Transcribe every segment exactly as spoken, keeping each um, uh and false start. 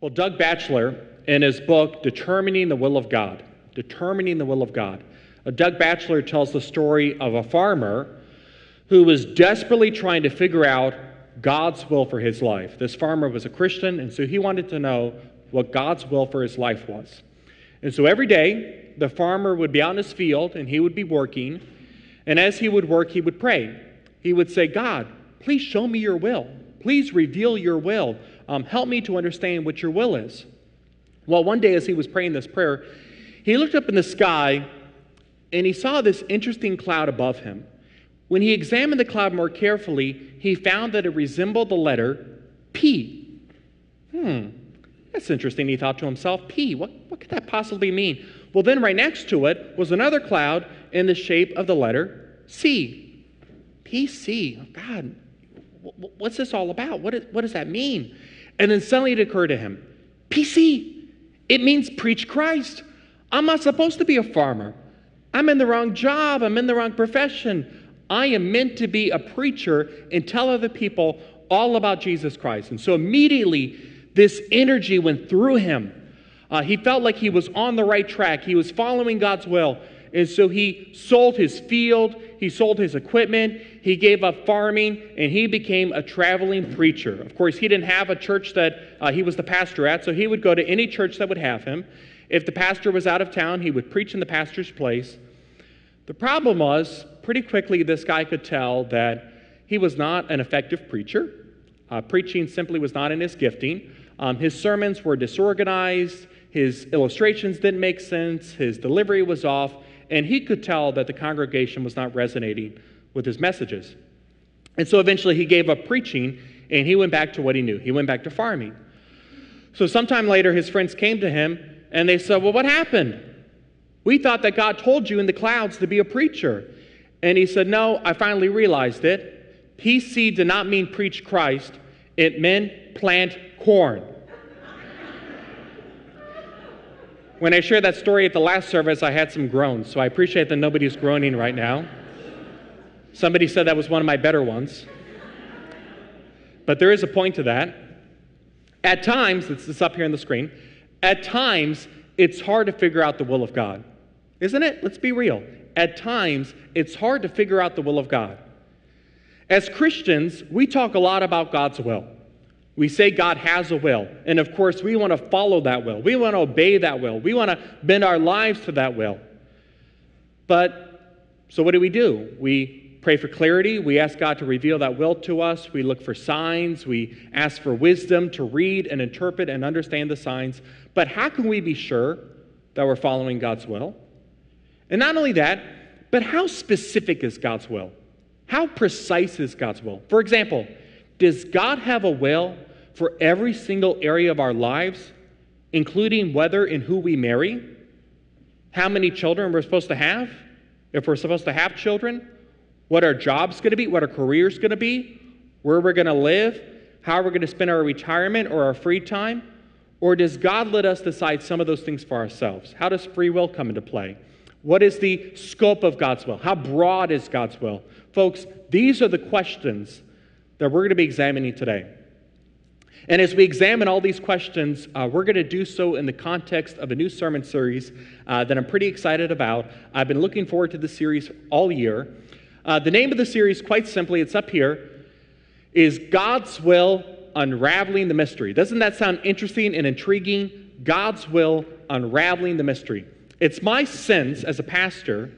Well, Doug Batchelor, in his book, Determining the Will of God, Determining the Will of God, Doug Batchelor tells the story of a farmer who was desperately trying to figure out God's will for his life. This farmer was a Christian, and so he wanted to know what God's will for his life was. And so every day, the farmer would be out in his field, and he would be working. And as he would work, he would pray. He would say, God, please show me your will. Please reveal your will. Um, help me to understand what your will is. Well, one day as he was praying this prayer, he looked up in the sky, and he saw this interesting cloud above him. When he examined the cloud more carefully, he found that it resembled the letter P. Hmm, that's interesting, he thought to himself. P, what, what could that possibly mean? Well, then right next to it was another cloud in the shape of the letter C. P C, oh God, what's this all about? What, is, what does that mean? And then suddenly it occurred to him, P C, it means preach Christ. I'm not supposed to be a farmer. I'm in the wrong job. I'm in the wrong profession. I am meant to be a preacher and tell other people all about Jesus Christ. And so immediately this energy went through him. Uh, he felt like he was on the right track. He was following God's will. And so he sold his field. He sold his equipment. He gave up farming, and he became a traveling preacher. Of course, he didn't have a church that uh, he was the pastor at, so he would go to any church that would have him. If the pastor was out of town, he would preach in the pastor's place. The problem was, pretty quickly, this guy could tell that he was not an effective preacher. Uh, preaching simply was not in his gifting. Um, his sermons were disorganized. His illustrations didn't make sense. His delivery was off. And he could tell that the congregation was not resonating with his messages. And so eventually he gave up preaching, and he went back to what he knew. He went back to farming. So sometime later, his friends came to him, and they said, well, what happened? We thought that God told you in the clouds to be a preacher. And he said, no, I finally realized it. P C did not mean preach Christ. It meant plant corn. When I shared that story at the last service, I had some groans. So I appreciate that nobody's groaning right now. Somebody said that was one of my better ones. But there is a point to that. At times, it's, it's up here on the screen, at times it's hard to figure out the will of God. Isn't it? Let's be real. At times, it's hard to figure out the will of God. As Christians, we talk a lot about God's will. We say God has a will, and of course, we want to follow that will. We want to obey that will. We want to bend our lives to that will. But, so what do we do? We pray for clarity. We ask God to reveal that will to us. We look for signs. We ask for wisdom to read and interpret and understand the signs. But how can we be sure that we're following God's will? And not only that, but how specific is God's will? How precise is God's will? For example, does God have a will for every single area of our lives, including whether and who we marry, how many children we're supposed to have, if we're supposed to have children, what our job's going to be, what our career's going to be, where we're going to live, how we're going to spend our retirement or our free time? Or does God let us decide some of those things for ourselves? How does free will come into play? What is the scope of God's will? How broad is God's will? Folks, these are the questions that we're going to be examining today. And as we examine all these questions, uh, we're going to do so in the context of a new sermon series uh, that I'm pretty excited about. I've been looking forward to this series all year. Uh, the name of the series, quite simply, it's up here, is God's Will, Unraveling the Mystery. Doesn't that sound interesting and intriguing? God's Will, Unraveling the Mystery. It's my sense as a pastor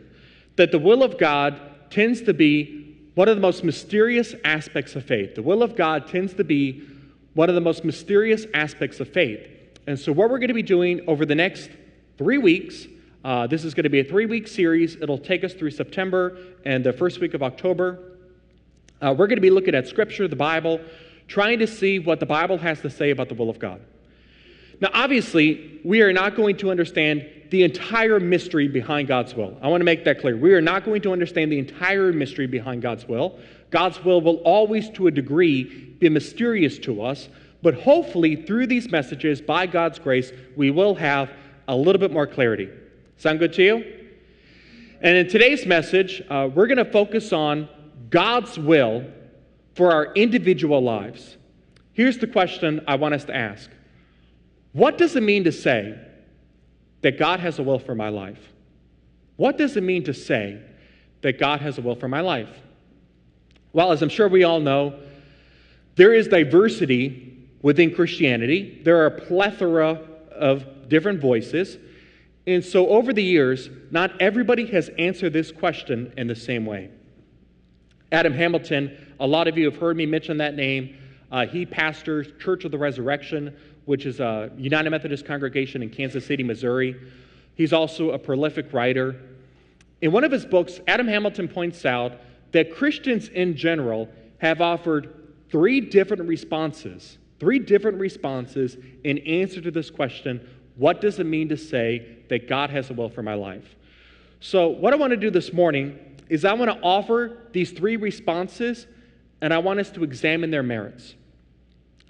that the will of God tends to be one of the most mysterious aspects of faith. The will of God tends to be one of the most mysterious aspects of faith. And so what we're going to be doing over the next three weeks, uh, this is going to be a three-week series. It'll take us through September and the first week of October. Uh, we're going to be looking at Scripture, the Bible, trying to see what the Bible has to say about the will of God. Now, obviously, we are not going to understand the entire mystery behind God's will. I want to make that clear. We are not going to understand the entire mystery behind God's will. God's will will always, to a degree, be mysterious to us, but hopefully, through these messages, by God's grace, we will have a little bit more clarity. Sound good to you? And in today's message, uh, we're going to focus on God's will for our individual lives. Here's the question I want us to ask. What does it mean to say that God has a will for my life? What does it mean to say that God has a will for my life? Well, as I'm sure we all know, there is diversity within Christianity. There are a plethora of different voices. And so over the years, not everybody has answered this question in the same way. Adam Hamilton, a lot of you have heard me mention that name. Uh, he pastors Church of the Resurrection, which is a United Methodist congregation in Kansas City, Missouri. He's also a prolific writer. In one of his books, Adam Hamilton points out that Christians in general have offered three different responses, three different responses in answer to this question, what does it mean to say that God has a will for my life? So what I want to do this morning is I want to offer these three responses, and I want us to examine their merits.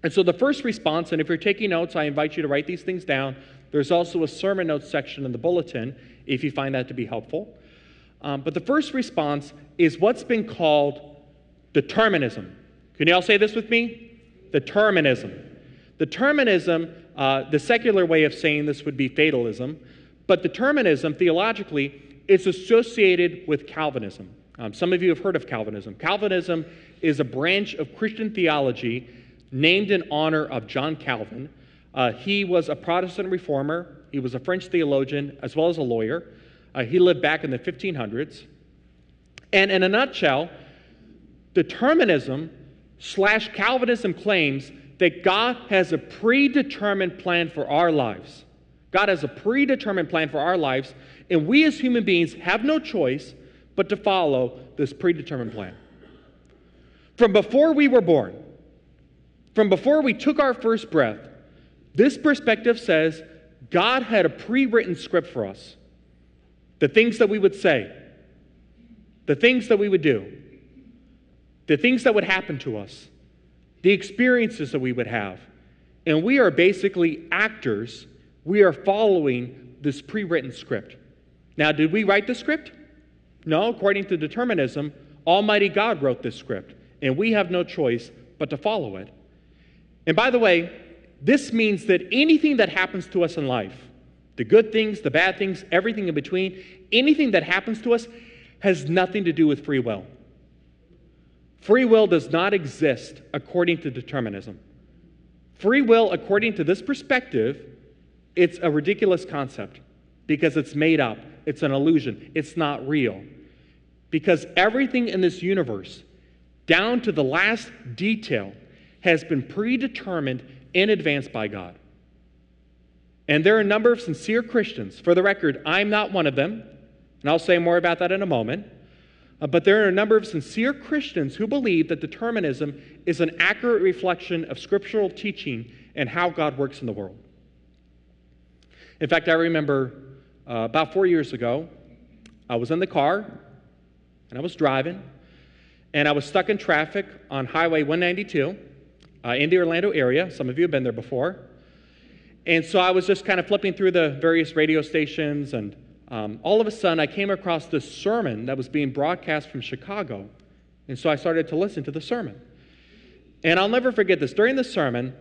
And so the first response, and if you're taking notes, I invite you to write these things down. There's also a sermon notes section in the bulletin if you find that to be helpful. Um, but the first response is what's been called determinism. Can you all say this with me? Determinism. Determinism, uh, the secular way of saying this would be fatalism, but determinism, theologically, it's associated with Calvinism. Um, some of you have heard of Calvinism. Calvinism is a branch of Christian theology named in honor of John Calvin. Uh, he was a Protestant reformer. He was a French theologian as well as a lawyer. Uh, he lived back in the fifteen hundreds. And in a nutshell, determinism slash Calvinism claims that God has a predetermined plan for our lives. God has a predetermined plan for our lives, and we as human beings have no choice but to follow this predetermined plan. From before we were born, from before we took our first breath, this perspective says God had a pre-written script for us. The things that we would say, the things that we would do, the things that would happen to us, the experiences that we would have. And we are basically actors. We are following this pre-written script. Now, did we write the script? No, according to determinism, Almighty God wrote this script, and we have no choice but to follow it. And by the way, this means that anything that happens to us in life, the good things, the bad things, everything in between, anything that happens to us has nothing to do with free will. Free will does not exist according to determinism. Free will, according to this perspective, it's a ridiculous concept because it's made up. It's an illusion. It's not real. Because everything in this universe, down to the last detail, has been predetermined in advance by God. And there are a number of sincere Christians. For the record, I'm not one of them, and I'll say more about that in a moment. Uh, but there are a number of sincere Christians who believe that determinism is an accurate reflection of scriptural teaching and how God works in the world. In fact, I remember uh, about four years ago, I was in the car, and I was driving, and I was stuck in traffic on Highway one ninety-two uh, in the Orlando area. Some of you have been there before. And so I was just kind of flipping through the various radio stations, and um, all of a sudden I came across this sermon that was being broadcast from Chicago. And so I started to listen to the sermon. And I'll never forget this. During the sermon,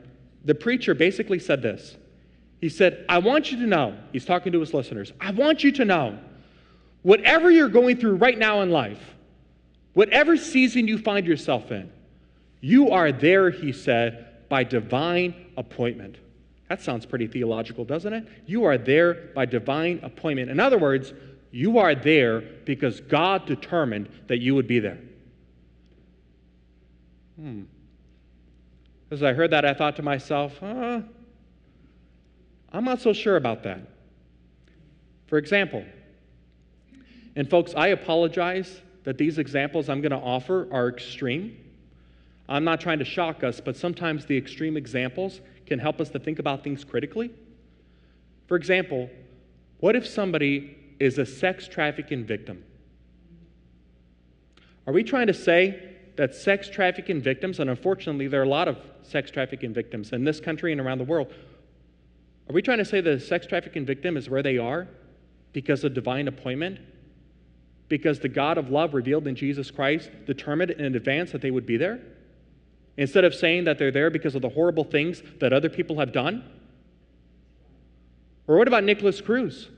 the preacher basically said this. He said, I want you to know, he's talking to his listeners, I want you to know, whatever you're going through right now in life, whatever season you find yourself in, you are there, he said, by divine appointment. That sounds pretty theological, doesn't it? You are there by divine appointment. In other words, you are there because God determined that you would be there. Hmm. As I heard that, I thought to myself, huh? I'm not so sure about that. For example, and folks, I apologize that these examples I'm going to offer are extreme. I'm not trying to shock us, but sometimes the extreme examples can help us to think about things critically. For example, what if somebody is a sex trafficking victim? Are we trying to say that sex trafficking victims, and unfortunately there are a lot of sex trafficking victims in this country and around the world, are we trying to say that a sex trafficking victim is where they are because of divine appointment? Because the God of love revealed in Jesus Christ determined in advance that they would be there? Instead of saying that they're there because of the horrible things that other people have done? Or what about Nikolas Cruz?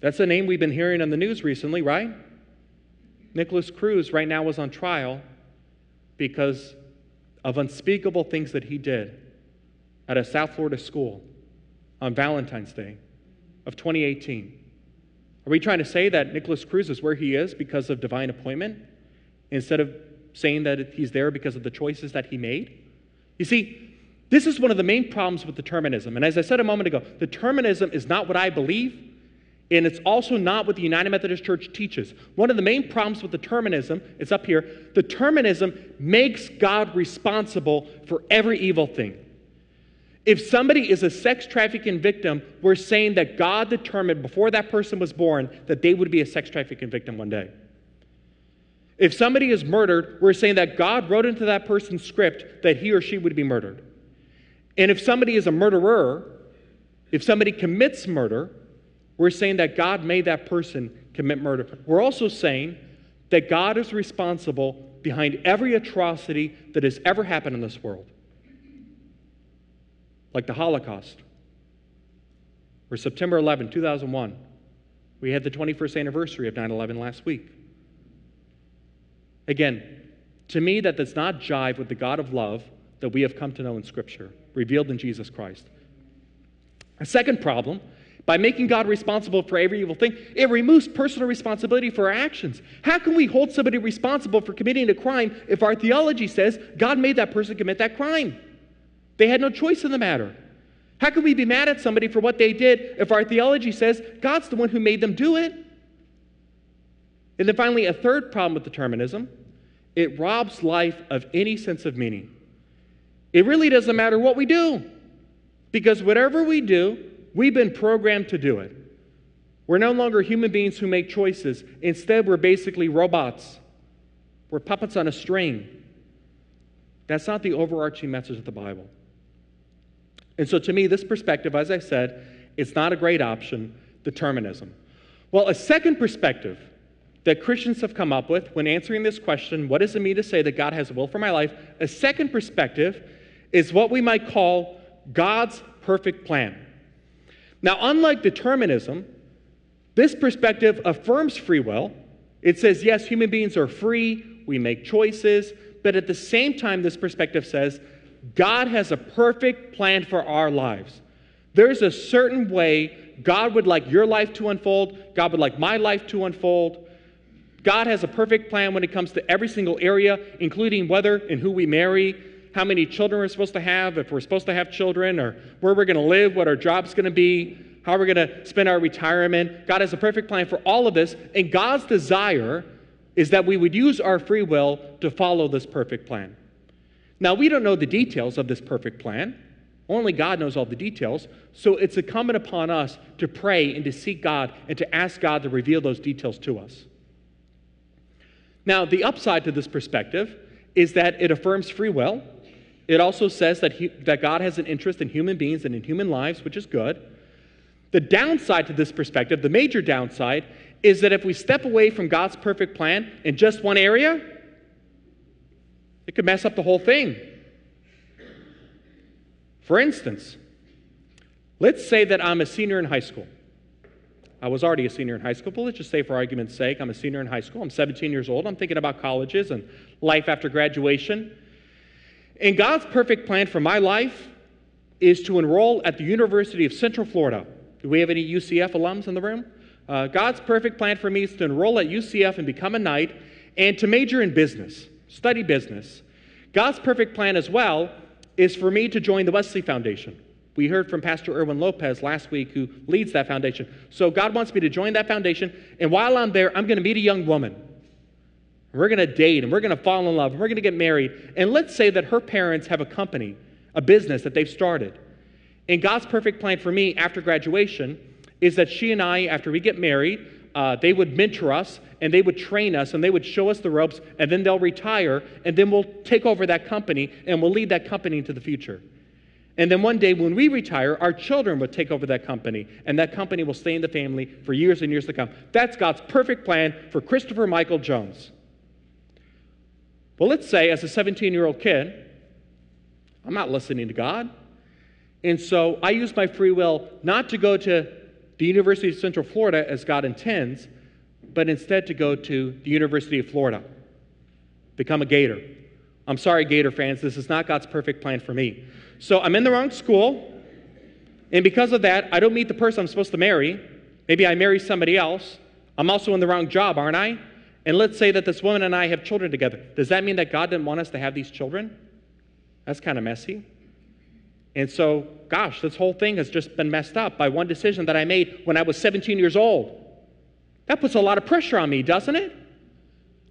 That's a name we've been hearing on the news recently, right? Nikolas Cruz right now is on trial because of unspeakable things that he did at a South Florida school on Valentine's Day of twenty eighteen. Are we trying to say that Nikolas Cruz is where he is because of divine appointment instead of saying that he's there because of the choices that he made? You see, this is one of the main problems with determinism. And as I said a moment ago, determinism is not what I believe, and it's also not what the United Methodist Church teaches. One of the main problems with determinism, it's up here, determinism makes God responsible for every evil thing. If somebody is a sex trafficking victim, we're saying that God determined before that person was born that they would be a sex trafficking victim one day. If somebody is murdered, we're saying that God wrote into that person's script that he or she would be murdered. And if somebody is a murderer, if somebody commits murder, we're saying that God made that person commit murder. We're also saying that God is responsible behind every atrocity that has ever happened in this world. Like the Holocaust. Or September eleventh, two thousand one. We had the twenty-first anniversary of nine eleven last week. Again, to me that does not jive with the God of love that we have come to know in Scripture, revealed in Jesus Christ. A second problem, by making God responsible for every evil thing, it removes personal responsibility for our actions. How can we hold somebody responsible for committing a crime if our theology says God made that person commit that crime? They had no choice in the matter. How can we be mad at somebody for what they did if our theology says God's the one who made them do it? And then finally, a third problem with determinism, it robs life of any sense of meaning. It really doesn't matter what we do, because whatever we do, we've been programmed to do it. We're no longer human beings who make choices. Instead, we're basically robots. We're puppets on a string. That's not the overarching message of the Bible. And so to me, this perspective, as I said, it's not a great option, determinism. Well, a second perspective that Christians have come up with when answering this question, what does it mean to say that God has a will for my life? A second perspective is what we might call God's perfect plan. Now, unlike determinism, this perspective affirms free will. It says, yes, human beings are free, we make choices, but at the same time, this perspective says, God has a perfect plan for our lives. There's a certain way God would like your life to unfold, God would like my life to unfold. God has a perfect plan when it comes to every single area, including whether and who we marry, how many children we're supposed to have, if we're supposed to have children, or where we're going to live, what our job's going to be, how we're going to spend our retirement. God has a perfect plan for all of this, and God's desire is that we would use our free will to follow this perfect plan. Now, we don't know the details of this perfect plan. Only God knows all the details, so it's incumbent upon us to pray and to seek God and to ask God to reveal those details to us. Now, the upside to this perspective is that it affirms free will. It also says that, he, that God has an interest in human beings and in human lives, which is good. The downside to this perspective, the major downside, is that if we step away from God's perfect plan in just one area, it could mess up the whole thing. For instance, let's say that I'm a senior in high school. I was already a senior in high school, but let's just say for argument's sake, I'm a senior in high school. I'm seventeen years old. I'm thinking about colleges and life after graduation. And God's perfect plan for my life is to enroll at the University of Central Florida. Do we have any U C F alums in the room? Uh, God's perfect plan for me is to enroll at U C F and become a knight and to major in business, study business. God's perfect plan as well is for me to join the Wesley Foundation. We heard from Pastor Erwin Lopez last week who leads that foundation. So God wants me to join that foundation, and while I'm there, I'm going to meet a young woman. and we're going to date, and we're going to fall in love, and we're going to get married. And let's say that her parents have a company, a business that they've started. And God's perfect plan for me after graduation is that she and I, after we get married, uh, they would mentor us, and they would train us, and they would show us the ropes, and then they'll retire, and then we'll take over that company, and we'll lead that company into the future. And then one day when we retire, our children will take over that company, and that company will stay in the family for years and years to come. That's God's perfect plan for Christopher Michael Jones. Well, let's say as a seventeen-year-old kid, I'm not listening to God. And so I use my free will not to go to the University of Central Florida as God intends, but instead to go to the University of Florida, become a Gator. I'm sorry, Gator fans, this is not God's perfect plan for me. So I'm in the wrong school, and because of that, I don't meet the person I'm supposed to marry. Maybe I marry somebody else. I'm also in the wrong job, aren't I? And let's say that this woman and I have children together. Does that mean that God didn't want us to have these children? That's kind of messy. And so, gosh, this whole thing has just been messed up by one decision that I made when I was seventeen years old. That puts a lot of pressure on me, doesn't it?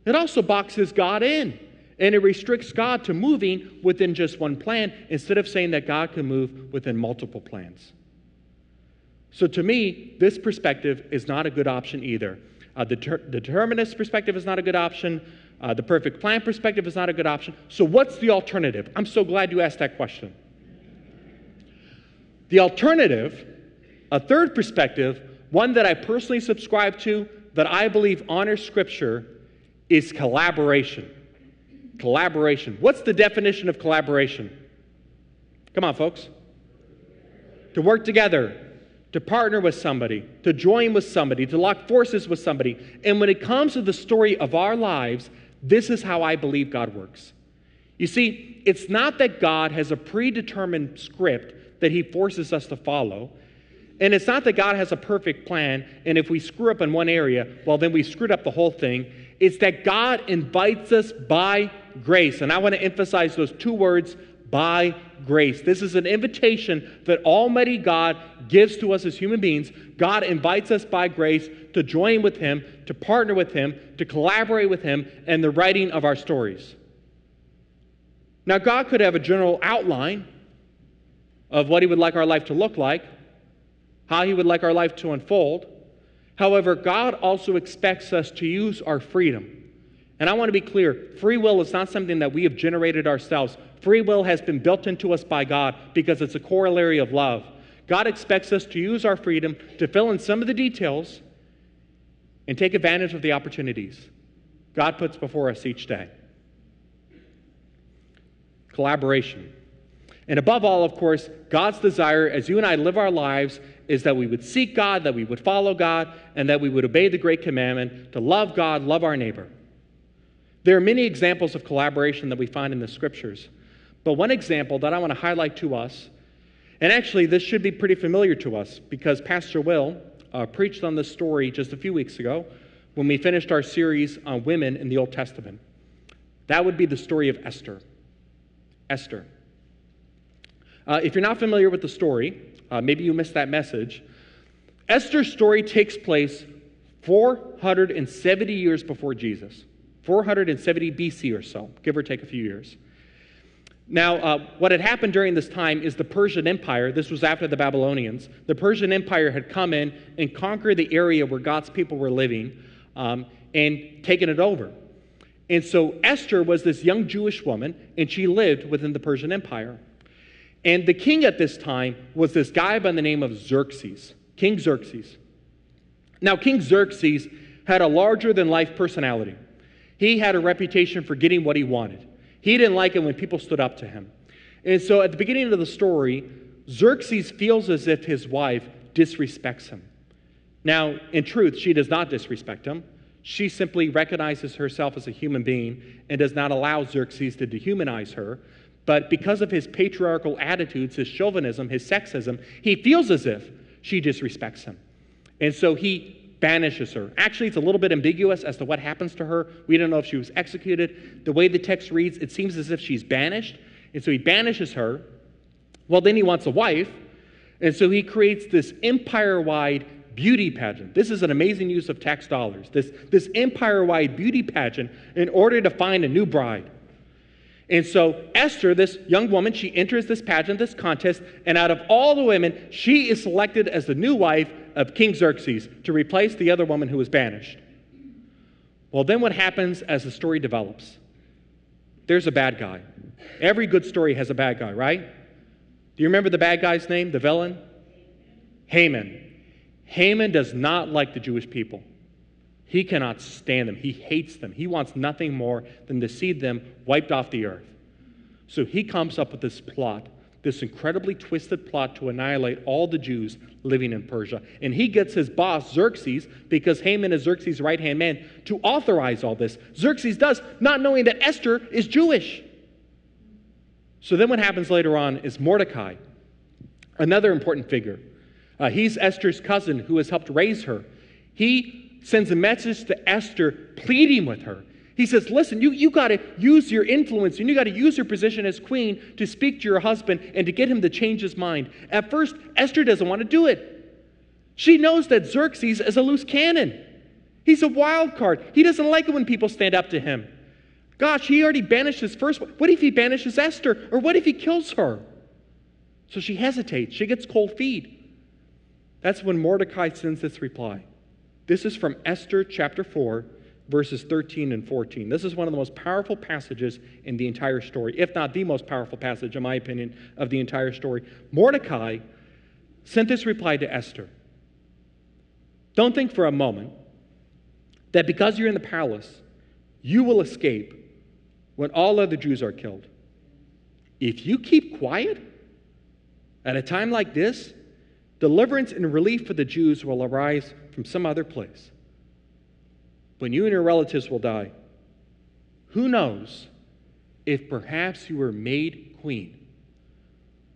It also boxes God in, and it restricts God to moving within just one plan instead of saying that God can move within multiple plans. So to me, this perspective is not a good option either. Uh, the ter- determinist perspective is not a good option. Uh, the perfect plan perspective is not a good option. So what's the alternative? I'm so glad you asked that question. The alternative, a third perspective, one that I personally subscribe to, that I believe honors Scripture, is collaboration. Collaboration. What's the definition of collaboration? Come on, folks. To work together, to partner with somebody, to join with somebody, to lock forces with somebody. And when it comes to the story of our lives, this is how I believe God works. You see, it's not that God has a predetermined script that he forces us to follow. And it's not that God has a perfect plan, and if we screw up in one area, well, then we screwed up the whole thing. It's that God invites us by grace. And I want to emphasize those two words, by grace. This is an invitation that Almighty God gives to us as human beings. God invites us by grace to join with him, to partner with him, to collaborate with him in the writing of our stories. Now, God could have a general outline of what he would like our life to look like, how he would like our life to unfold. However, God also expects us to use our freedom. And I want to be clear, free will is not something that we have generated ourselves. Free will has been built into us by God because it's a corollary of love. God expects us to use our freedom to fill in some of the details and take advantage of the opportunities God puts before us each day. Collaboration. And above all, of course, God's desire as you and I live our lives is that we would seek God, that we would follow God, and that we would obey the great commandment to love God, love our neighbor. There are many examples of collaboration that we find in the Scriptures. But one example that I want to highlight to us, and actually this should be pretty familiar to us because Pastor Will uh, preached on this story just a few weeks ago when we finished our series on women in the Old Testament. That would be the story of Esther. Esther. Uh, if you're not familiar with the story, uh, maybe you missed that message. Esther's story takes place four hundred seventy years before Jesus, four hundred seventy B C or so, give or take a few years. Now, uh, what had happened during this time is the Persian Empire, this was after the Babylonians, the Persian Empire had come in and conquered the area where God's people were living um, and taken it over. And so Esther was this young Jewish woman, and she lived within the Persian Empire. And the king at this time was this guy by the name of Xerxes, King Xerxes. Now, King Xerxes had a larger-than-life personality. He had a reputation for getting what he wanted. He didn't like it when people stood up to him. And so at the beginning of the story, Xerxes feels as if his wife disrespects him. Now, in truth, she does not disrespect him. She simply recognizes herself as a human being and does not allow Xerxes to dehumanize her. But because of his patriarchal attitudes, his chauvinism, his sexism, he feels as if she disrespects him. And so he banishes her. Actually, it's a little bit ambiguous as to what happens to her. We don't know if she was executed. The way the text reads, it seems as if she's banished. And so he banishes her. Well, then he wants a wife. And so he creates this empire-wide beauty pageant. This is an amazing use of tax dollars, this, this empire-wide beauty pageant in order to find a new bride. And so Esther, this young woman, she enters this pageant, this contest, and out of all the women, she is selected as the new wife of King Xerxes to replace the other woman who was banished. Well, then what happens as the story develops? There's a bad guy. Every good story has a bad guy, right? Do you remember the bad guy's name, the villain? Haman. Haman does not like the Jewish people. He cannot stand them. He hates them. He wants nothing more than to see them wiped off the earth. So he comes up with this plot, this incredibly twisted plot to annihilate all the Jews living in Persia. And he gets his boss, Xerxes, because Haman is Xerxes' right-hand man, to authorize all this. Xerxes does, not knowing that Esther is Jewish. So then what happens later on is Mordecai, another important figure. Uh, he's Esther's cousin who has helped raise her. He sends a message to Esther pleading with her. He says, listen, you, you got to use your influence and you got to use your position as queen to speak to your husband and to get him to change his mind. At first, Esther doesn't want to do it. She knows that Xerxes is a loose cannon. He's a wild card. He doesn't like it when people stand up to him. Gosh, he already banished his first wife. What if he banishes Esther? Or what if he kills her? So she hesitates. She gets cold feet. That's when Mordecai sends this reply. This is from Esther chapter four, verses thirteen and fourteen. This is one of the most powerful passages in the entire story, if not the most powerful passage, in my opinion, of the entire story. Mordecai sent this reply to Esther. Don't think for a moment that because you're in the palace, you will escape when all other Jews are killed. If you keep quiet at a time like this, deliverance and relief for the Jews will arise from some other place. When you and your relatives will die, who knows if perhaps you were made queen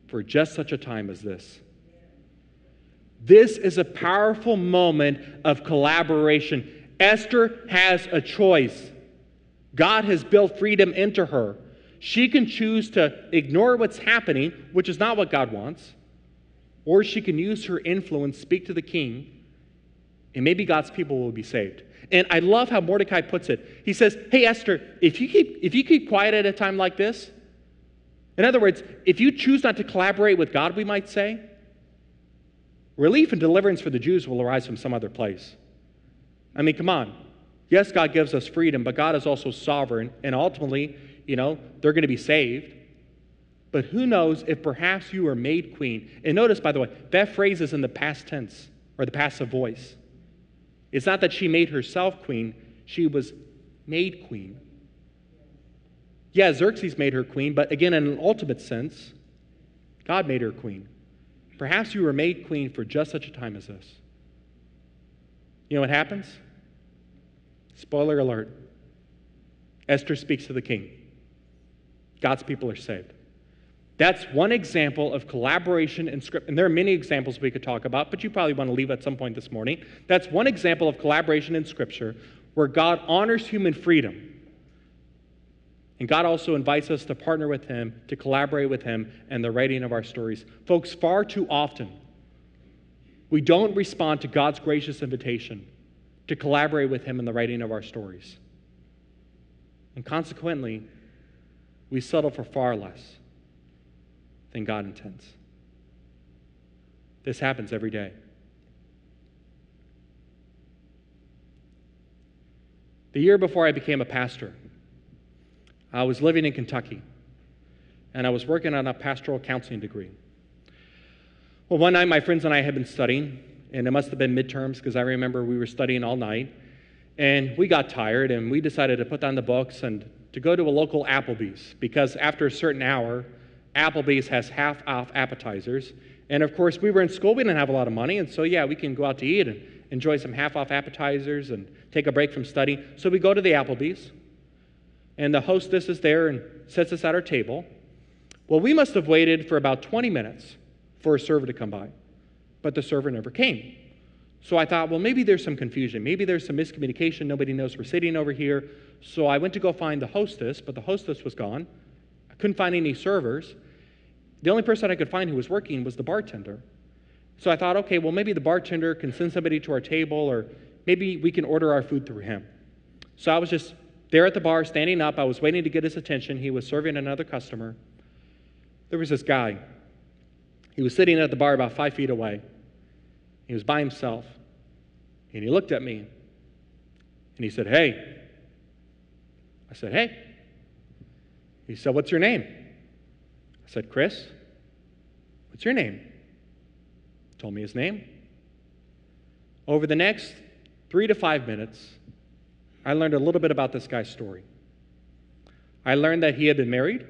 for just such a time as this? This is a powerful moment of collaboration. Esther has a choice. God has built freedom into her. She can choose to ignore what's happening, which is not what God wants. Or she can use her influence, speak to the king, and maybe God's people will be saved. And I love how Mordecai puts it. He says, hey, Esther, if you keep, if you keep quiet at a time like this, in other words, if you choose not to collaborate with God, we might say, relief and deliverance for the Jews will arise from some other place. I mean, come on. Yes, God gives us freedom, but God is also sovereign, and ultimately, you know, they're going to be saved. But who knows if perhaps you were made queen. And notice, by the way, that phrase is in the past tense, or the passive voice. It's not that she made herself queen, she was made queen. Yeah, Xerxes made her queen, but again, in an ultimate sense, God made her queen. Perhaps you were made queen for just such a time as this. You know what happens? Spoiler alert. Esther speaks to the king. God's people are saved. That's one example of collaboration in Scripture. And there are many examples we could talk about, but you probably want to leave at some point this morning. That's one example of collaboration in Scripture where God honors human freedom. And God also invites us to partner with Him, to collaborate with Him in the writing of our stories. Folks, far too often, we don't respond to God's gracious invitation to collaborate with Him in the writing of our stories. And consequently, we settle for far less than God intends. This happens every day. The year before I became a pastor, I was living in Kentucky, and I was working on a pastoral counseling degree. Well, one night my friends and I had been studying, and it must have been midterms because I remember we were studying all night, and we got tired, and we decided to put down the books and to go to a local Applebee's, because after a certain hour, Applebee's has half-off appetizers. And, of course, we were in school. We didn't have a lot of money. And so, yeah, we can go out to eat and enjoy some half-off appetizers and take a break from study. So we go to the Applebee's, and the hostess is there and sets us at our table. Well, we must have waited for about twenty minutes for a server to come by, but the server never came. So I thought, well, maybe there's some confusion. Maybe there's some miscommunication. Nobody knows we're sitting over here. So I went to go find the hostess, but the hostess was gone. I couldn't find any servers. The only person I could find who was working was the bartender. So I thought, okay, well, maybe the bartender can send somebody to our table, or maybe we can order our food through him. So I was just there at the bar, standing up. I was waiting to get his attention. He was serving another customer. There was this guy. He was sitting at the bar about five feet away. He was by himself. And he looked at me. And he said, "Hey." I said, "Hey." He said, "What's your name?" I said, "Chris." "What's your name?" He told me his name. Over the next three to five minutes, I learned a little bit about this guy's story. I learned that he had been married.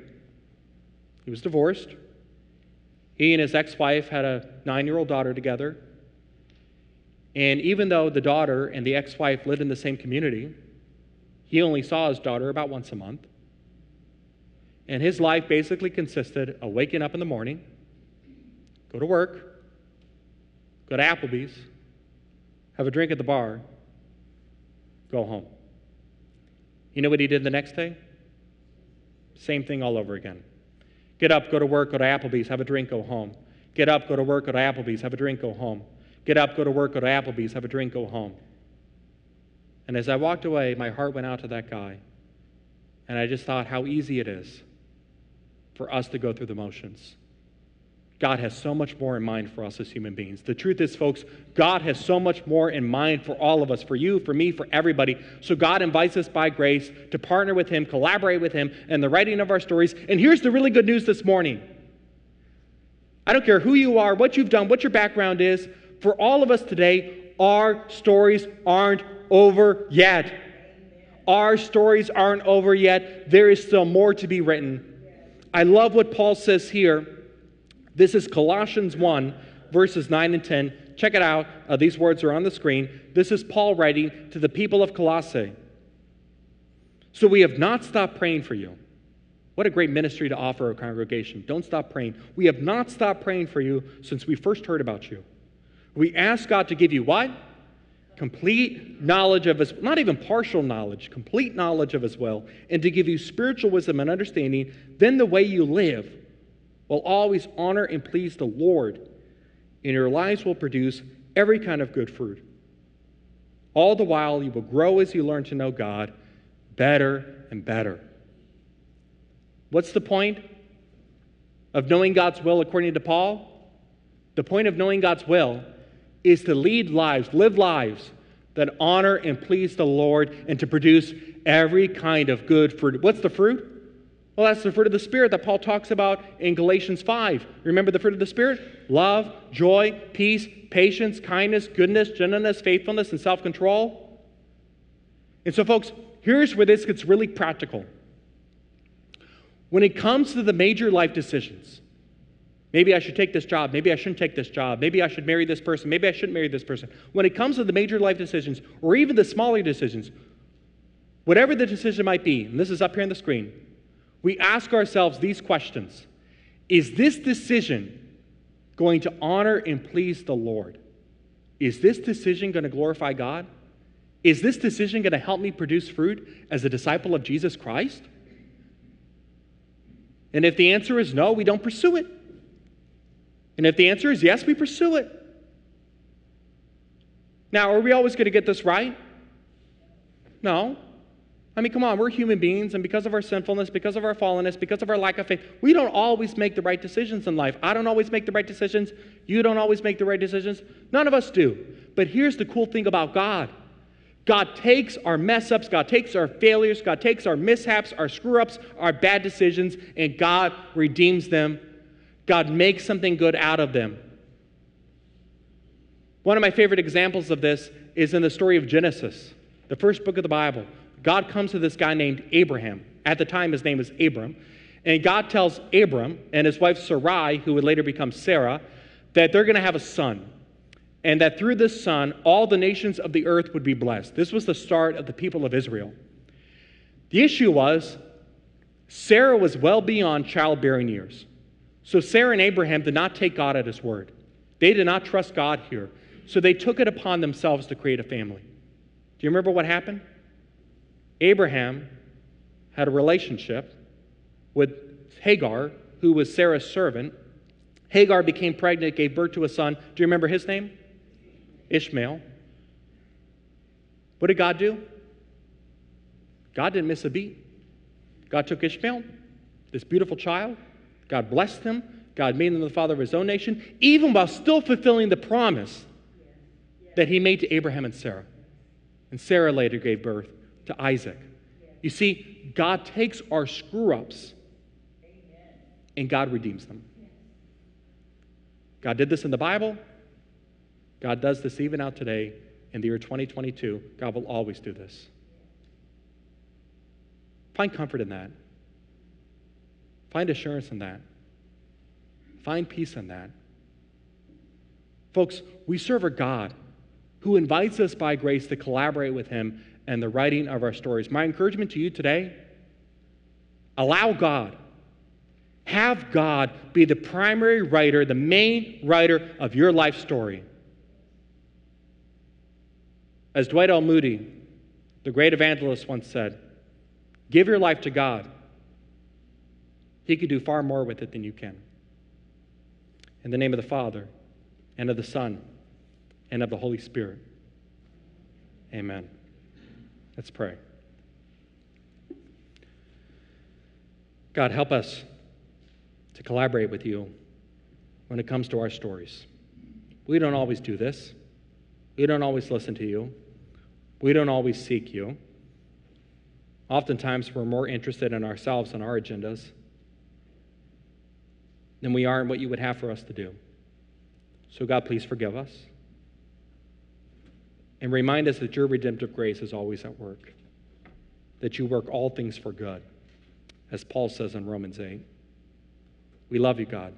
He was divorced. He and his ex-wife had a nine-year-old daughter together. And even though the daughter and the ex-wife lived in the same community, he only saw his daughter about once a month. And his life basically consisted of waking up in the morning, go to work, go to Applebee's, have a drink at the bar, go home. You know what he did the next day? Same thing all over again. Get up, go to work, go to Applebee's, have a drink, go home. Get up, go to work, go to Applebee's, have a drink, go home. Get up, go to work, go to Applebee's, have a drink, go home. And as I walked away, my heart went out to that guy. And I just thought how easy it is for us to go through the motions. God has so much more in mind for us as human beings. The truth is, folks, God has so much more in mind for all of us, for you, for me, for everybody. So God invites us by grace to partner with him, collaborate with him in the writing of our stories. And here's the really good news this morning. I don't care who you are, what you've done, what your background is. For all of us today, our stories aren't over yet. Our stories aren't over yet. There is still more to be written. I love what Paul says here. This is Colossians one, verses nine and ten. Check it out. Uh, these words are on the screen. This is Paul writing to the people of Colossae. "So we have not stopped praying for you." What a great ministry to offer our congregation. Don't stop praying. "We have not stopped praying for you since we first heard about you. We ask God to give you" what? "Complete knowledge of his," not even partial knowledge, complete knowledge of his will, "and to give you spiritual wisdom and understanding. Then the way you live will always honor and please the Lord, and your lives will produce every kind of good fruit. All the while you will grow as you learn to know God better and better." What's the point of knowing God's will according to Paul? The point of knowing God's will is to lead lives, live lives that honor and please the Lord, and to produce every kind of good fruit. What's the fruit? Well, that's the fruit of the Spirit that Paul talks about in Galatians five. Remember the fruit of the Spirit? Love, joy, peace, patience, kindness, goodness, gentleness, faithfulness, and self-control. And so, folks, here's where this gets really practical. When it comes to the major life decisions, maybe I should take this job. Maybe I shouldn't take this job. Maybe I should marry this person. Maybe I shouldn't marry this person. When it comes to the major life decisions, or even the smaller decisions, whatever the decision might be, and this is up here on the screen, we ask ourselves these questions. Is this decision going to honor and please the Lord? Is this decision going to glorify God? Is this decision going to help me produce fruit as a disciple of Jesus Christ? And if the answer is no, we don't pursue it. And if the answer is yes, we pursue it. Now, are we always going to get this right? No. I mean, come on, we're human beings, and because of our sinfulness, because of our fallenness, because of our lack of faith, we don't always make the right decisions in life. I don't always make the right decisions. You don't always make the right decisions. None of us do. But here's the cool thing about God. God takes our mess-ups, God takes our failures, God takes our mishaps, our screw-ups, our bad decisions, and God redeems them. God makes something good out of them. One of my favorite examples of this is in the story of Genesis, the first book of the Bible. God comes to this guy named Abraham. At the time, his name is Abram. And God tells Abram and his wife Sarai, who would later become Sarah, that they're going to have a son. And that through this son, all the nations of the earth would be blessed. This was the start of the people of Israel. The issue was, Sarah was well beyond childbearing years. So Sarah and Abraham did not take God at his word. They did not trust God here. So they took it upon themselves to create a family. Do you remember what happened? Abraham had a relationship with Hagar, who was Sarah's servant. Hagar became pregnant, gave birth to a son. Do you remember his name? Ishmael. What did God do? God didn't miss a beat. God took Ishmael, this beautiful child. God blessed him. God made him the father of his own nation, even while still fulfilling the promise that he made to Abraham and Sarah. And Sarah later gave birth to Isaac. You see, God takes our screw-ups and God redeems them. God did this in the Bible. God does this even out today in the year twenty twenty-two. God will always do this. Find comfort in that. Find assurance in that. Find peace in that. Folks, we serve a God who invites us by grace to collaborate with him in the writing of our stories. My encouragement to you today, allow God, have God be the primary writer, the main writer of your life story. As Dwight L. Moody, the great evangelist, once said, give your life to God. He could do far more with it than you can. In the name of the Father, and of the Son, and of the Holy Spirit. Amen. Let's pray. God, help us to collaborate with you when it comes to our stories. We don't always do this. We don't always listen to you. We don't always seek you. Oftentimes, we're more interested in ourselves and our agendas than we are in what you would have for us to do. So God, please forgive us and remind us that your redemptive grace is always at work, that you work all things for good, as Paul says in Romans eight. We love you, God.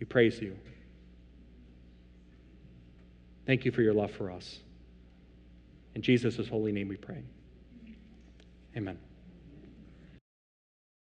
We praise you. Thank you for your love for us. In Jesus' holy name we pray. Amen.